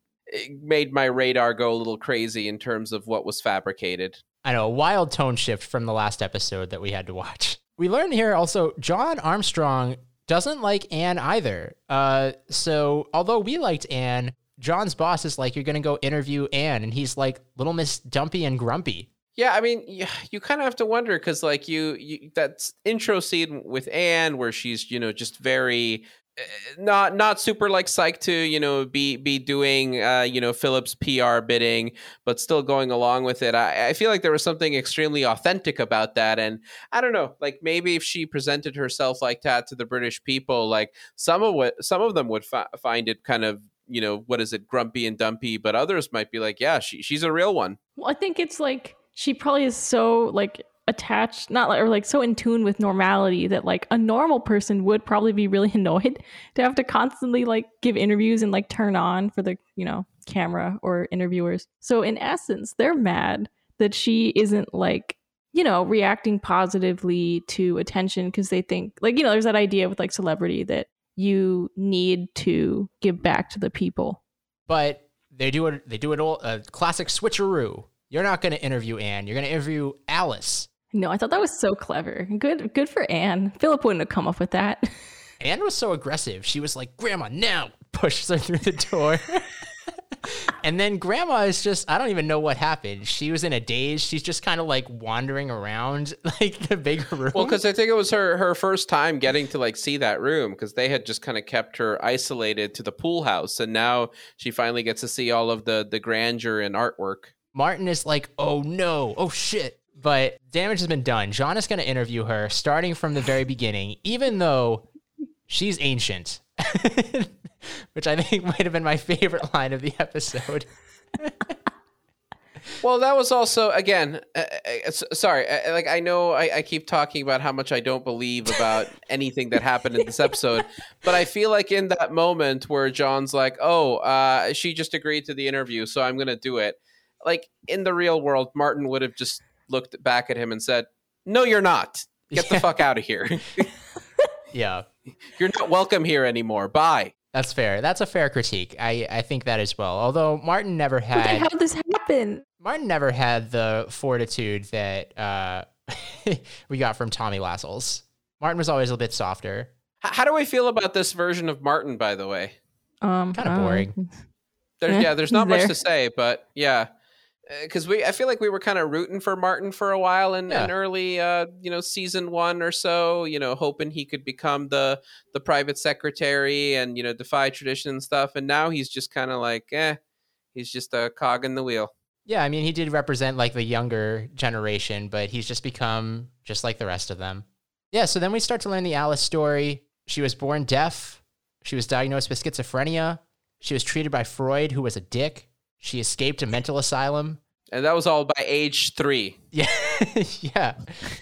made my radar go a little crazy in terms of what was fabricated. I know, a wild tone shift from the last episode that we had to watch. We learned here also, John Armstrong doesn't like Anne either. Uh, so although we liked Anne, John's boss is like, you're going to go interview Anne. And he's like, Little Miss Dumpy and Grumpy. Yeah, I mean, you, you kind of have to wonder because, like, you, you that intro scene with Anne, where she's, you know, just very uh, not not super like psyched to, you know, be be doing, uh, you know, Philip's P R bidding, but still going along with it. I, I feel like there was something extremely authentic about that, and I don't know, like maybe if she presented herself like that to the British people, like some of what some of them would fi- find it kind of, you know, what is it, grumpy and dumpy, but others might be like, yeah, she she's a real one. Well, I think it's like, she probably is so like attached, not like, or like so in tune with normality that like a normal person would probably be really annoyed to have to constantly like give interviews and like turn on for the, you know, camera or interviewers. So in essence, they're mad that she isn't like, you know, reacting positively to attention because they think like, you know, there's that idea with like celebrity that you need to give back to the people. But they do it. They do it all. A classic switcheroo. You're not going to interview Anne. You're going to interview Alice. No, I thought that was so clever. Good good for Anne. Philip wouldn't have come up with that. Anne was so aggressive. She was like, Grandma, now! Pushes her through the door. And then Grandma is just, I don't even know what happened. She was in a daze. She's just kind of like wandering around like the bigger room. Well, because I think it was her, her first time getting to like see that room, because they had just kind of kept her isolated to the pool house. And now she finally gets to see all of the, the grandeur and artwork. Martin is like, oh no, oh shit. But damage has been done. John is going to interview her starting from the very beginning, even though she's ancient. Which I think might have been my favorite line of the episode. Well, that was also, again, uh, uh, sorry, uh, like I know I, I keep talking about how much I don't believe about anything that happened in this episode, but I feel like in that moment where John's like, oh, uh, she just agreed to the interview, so I'm going to do it. Like in the real world, Martin would have just looked back at him and said, no, you're not. Get yeah. the fuck out of here. Yeah. You're not welcome here anymore. Bye. That's fair. That's a fair critique. I, I think that as well. Although Martin never had... But how did this happen? Martin never had the fortitude that uh, we got from Tommy Lassels. Martin was always a bit softer. H- how do I feel about this version of Martin, by the way? Um, kind of um, boring. There's, yeah, there's not much there. to say, but yeah. Because we, I feel like we were kind of rooting for Martin for a while in, yeah. in early, uh, you know, season one or so, you know, hoping he could become the the private secretary and, you know, defy tradition and stuff. And now he's just kind of like, eh, he's just a cog in the wheel. Yeah, I mean, he did represent like the younger generation, but he's just become just like the rest of them. Yeah, so then we start to learn the Alice story. She was born deaf. She was diagnosed with schizophrenia. She was treated by Freud, who was a dick. She escaped a mental asylum. And that was all by age three. Yeah. Yeah.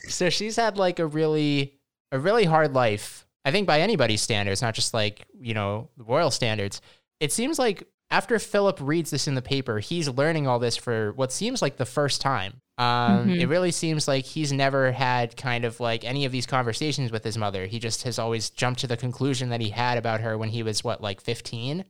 So she's had like a really, a really hard life. I think by anybody's standards, not just like, you know, the royal standards. It seems like after Philip reads this in the paper, he's learning all this for what seems like the first time. Um, mm-hmm. It really seems like he's never had kind of like any of these conversations with his mother. He just has always jumped to the conclusion that he had about her when he was what, like fifteen?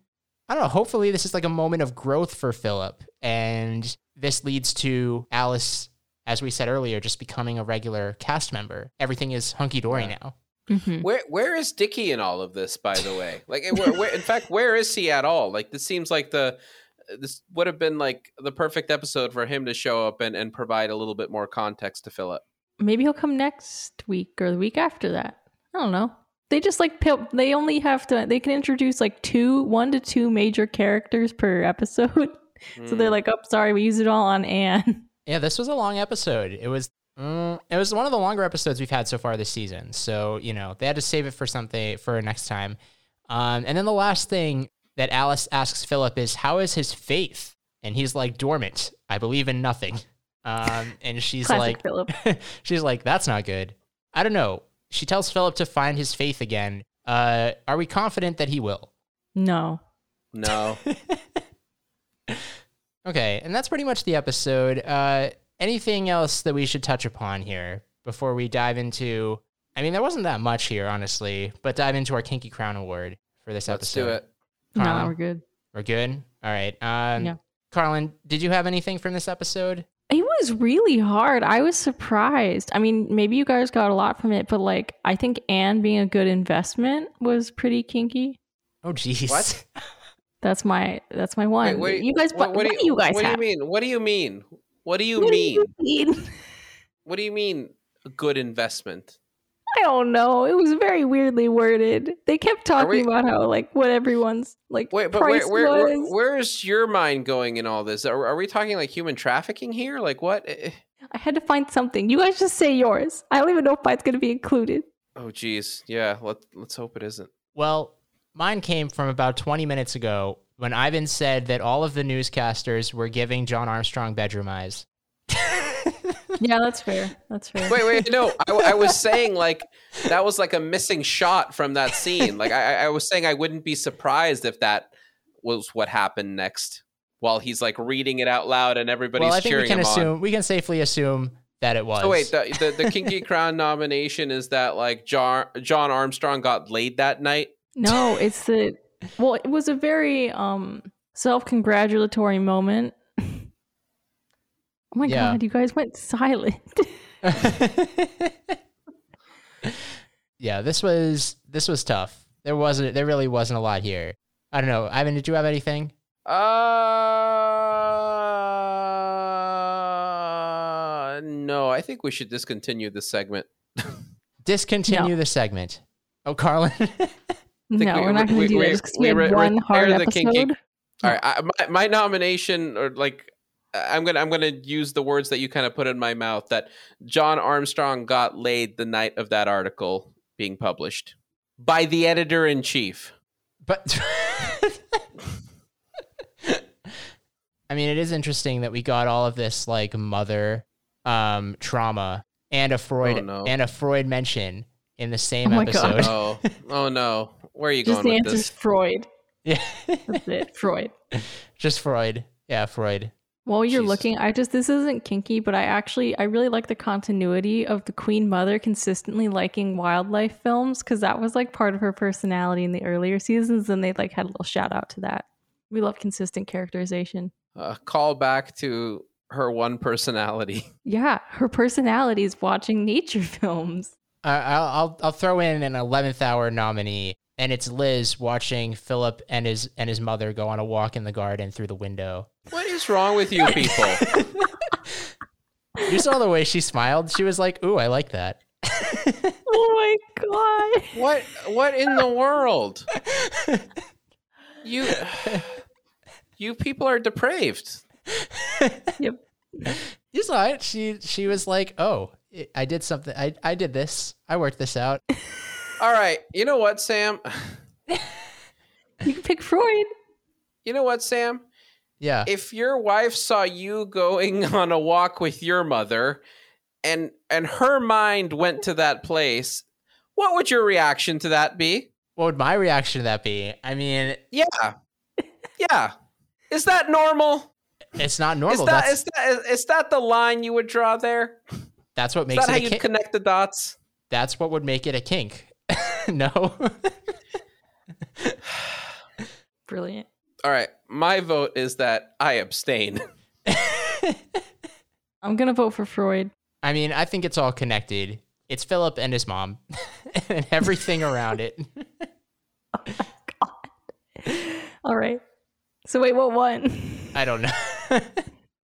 I don't know, hopefully this is like a moment of growth for Philip, and this leads to Alice, as we said earlier, just becoming a regular cast member. Everything is hunky-dory yeah. now. Mm-hmm. Where Where is Dickie in all of this, by the way? Like, where, where, in fact, where is he at all? Like, this seems like the this would have been like the perfect episode for him to show up and, and provide a little bit more context to Philip. Maybe he'll come next week or the week after that. I don't know. They just like, they only have to, they can introduce like two, one to two major characters per episode. Mm. So they're like, oh, sorry, we used it all on Anne. Yeah, this was a long episode. It was, mm, it was one of the longer episodes we've had so far this season. So, you know, they had to save it for something for next time. Um, and then the last thing that Alice asks Philip is, how is his faith? And he's like, dormant. I believe in nothing. Um, and she's like, she's like, that's not good. I don't know. She tells Philip to find his faith again. Uh, are we confident that he will? No. No. Okay, and that's pretty much the episode. Uh, anything else that we should touch upon here before we dive into... I mean, there wasn't that much here, honestly, but dive into our Kinky Crown Award for this Let's episode. Let's do it. Carlin, no, we're good. We're good? All right. Um, yeah. Carlin, did you have anything from this episode? It was really hard. I was surprised. I mean, maybe you guys got a lot from it, but like, I think Anne being a good investment was pretty kinky. Oh, jeez. What? That's my, that's my one. Wait, wait, you guys, what, what, what do you, you guys what have? Do you mean? What do you mean? What do you what mean? Do you mean? What do you mean a good investment? I don't know. It was very weirdly worded. They kept talking we, about how like what everyone's like wait, but price where, where, was. Where, where's your mind going in all this? Are, are we talking like human trafficking here? Like what? I had to find something. You guys just say yours. I don't even know if mine's going to be included. Oh, geez. Yeah. Let, let's hope it isn't. Well, mine came from about twenty minutes ago when Ivan said that all of the newscasters were giving John Armstrong bedroom eyes. Yeah, that's fair. That's fair. Wait, wait, no. I, I was saying like that was like a missing shot from that scene. Like I, I was saying I wouldn't be surprised if that was what happened next while he's like reading it out loud and everybody's well, cheering we can him assume, on. We can safely assume that it was. Oh, wait, the, the, the Kinky Crown nomination is that like John, John Armstrong got laid that night? No, it's the... Well, it was a very um, self-congratulatory moment. Oh my yeah. God, you guys went silent. Yeah, this was this was tough. There wasn't there really wasn't a lot here. I don't know. Ivan, did you have anything? Uh no, I think we should discontinue this segment. Discontinue no. the segment. Oh, Carlin. No, we, we're not going to do this. We, we, we, we, we one hard episode. Kinky. All right, I, my, my nomination, or like, I'm gonna I'm gonna use the words that you kind of put in my mouth, that John Armstrong got laid the night of that article being published by the editor in chief. But I mean, it is interesting that we got all of this like mother um, trauma and a Freud oh, no. and a Freud mention in the same oh episode. Oh, oh no, where are you Just going with this? Just the answer's Freud. Yeah, that's it. Freud. Just Freud. Yeah, Freud. While you're Jeez. looking, I just, this isn't kinky, but I actually, I really like the continuity of the Queen Mother consistently liking wildlife films, because that was like part of her personality in the earlier seasons, and they like had a little shout out to that. We love consistent characterization. Uh, call back to her one personality. Yeah, her personality is watching nature films. Uh, I'll, I'll I'll throw in an eleventh hour nominee. And it's Liz watching Philip and his and his mother go on a walk in the garden through the window. What is wrong with you people? You saw the way she smiled. She was like, "Ooh, I like that." Oh my god! What what in the world? You you people are depraved. Yep. You saw it. She she was like, "Oh, I did something. I I did this. I worked this out." All right. You know what, Sam? You can pick Freud. You know what, Sam? Yeah. If your wife saw you going on a walk with your mother and and her mind went to that place, what would your reaction to that be? What would my reaction to that be? I mean... Yeah. Yeah. Is that normal? It's not normal. Is that, That's... Is that, is that the line you would draw there? That's what makes it a kink. Is that how you connect the dots? That's what would make it a kink. No. Brilliant. All right. My vote is that I abstain. I'm going to vote for Freud. I mean, I think it's all connected. It's Philip and his mom and everything around it. Oh, my God. All right. So, wait, what won? I don't know.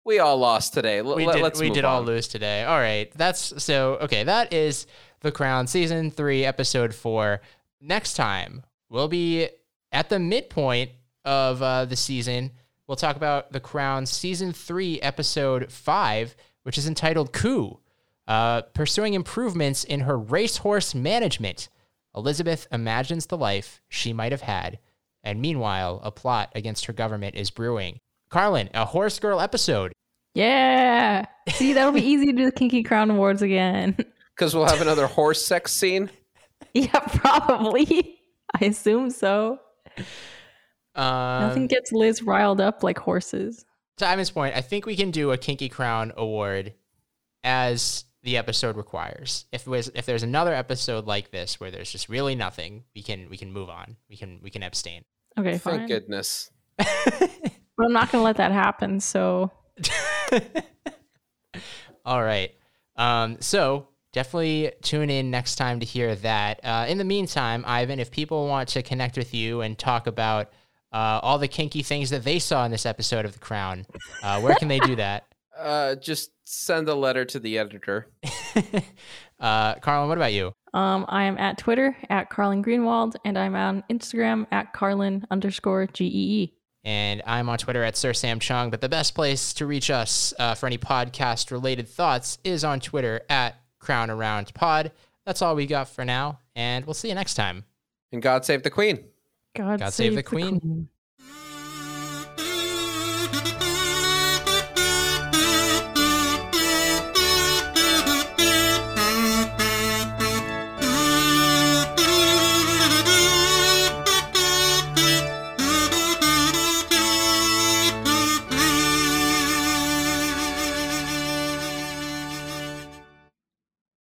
We all lost today. L- we did, let's we move did on. all lose today. All right. That's so, okay. That is The Crown Season three, Episode four. Next time, we'll be at the midpoint of uh, the season. We'll talk about The Crown Season three, Episode five, which is entitled Coup, uh, Pursuing Improvements in Her Racehorse Management. Elizabeth imagines the life she might have had, and meanwhile, a plot against her government is brewing. Carlin, a Horse Girl episode. Yeah. See, that'll be easy to do the Kinky Crown Awards again. Because we'll have another horse sex scene? Yeah, probably. I assume so. Um, Nothing gets Liz riled up like horses. To Ivan's point, I think we can do a Kinky Crown Award as the episode requires. If was, if there's another episode like this where there's just really nothing, we can we can move on. We can we can abstain. Okay, fine. Thank goodness. But I'm not going to let that happen, so. All right. Um, so... Definitely tune in next time to hear that. Uh, in the meantime, Ivan, if people want to connect with you and talk about uh, all the kinky things that they saw in this episode of The Crown, uh, where can they do that? Uh, just send a letter to the editor. uh, Carlin, what about you? Um, I am at Twitter, at Carlin Greenwald, and I'm on Instagram, at Carlin underscore G E E. And I'm on Twitter at Sir Sam Chung, but the best place to reach us uh, for any podcast-related thoughts is on Twitter at Crown Around Pod. That's all we got for now, and we'll see you next time. And God save the Queen. God, God save, save the, the Queen. Queen.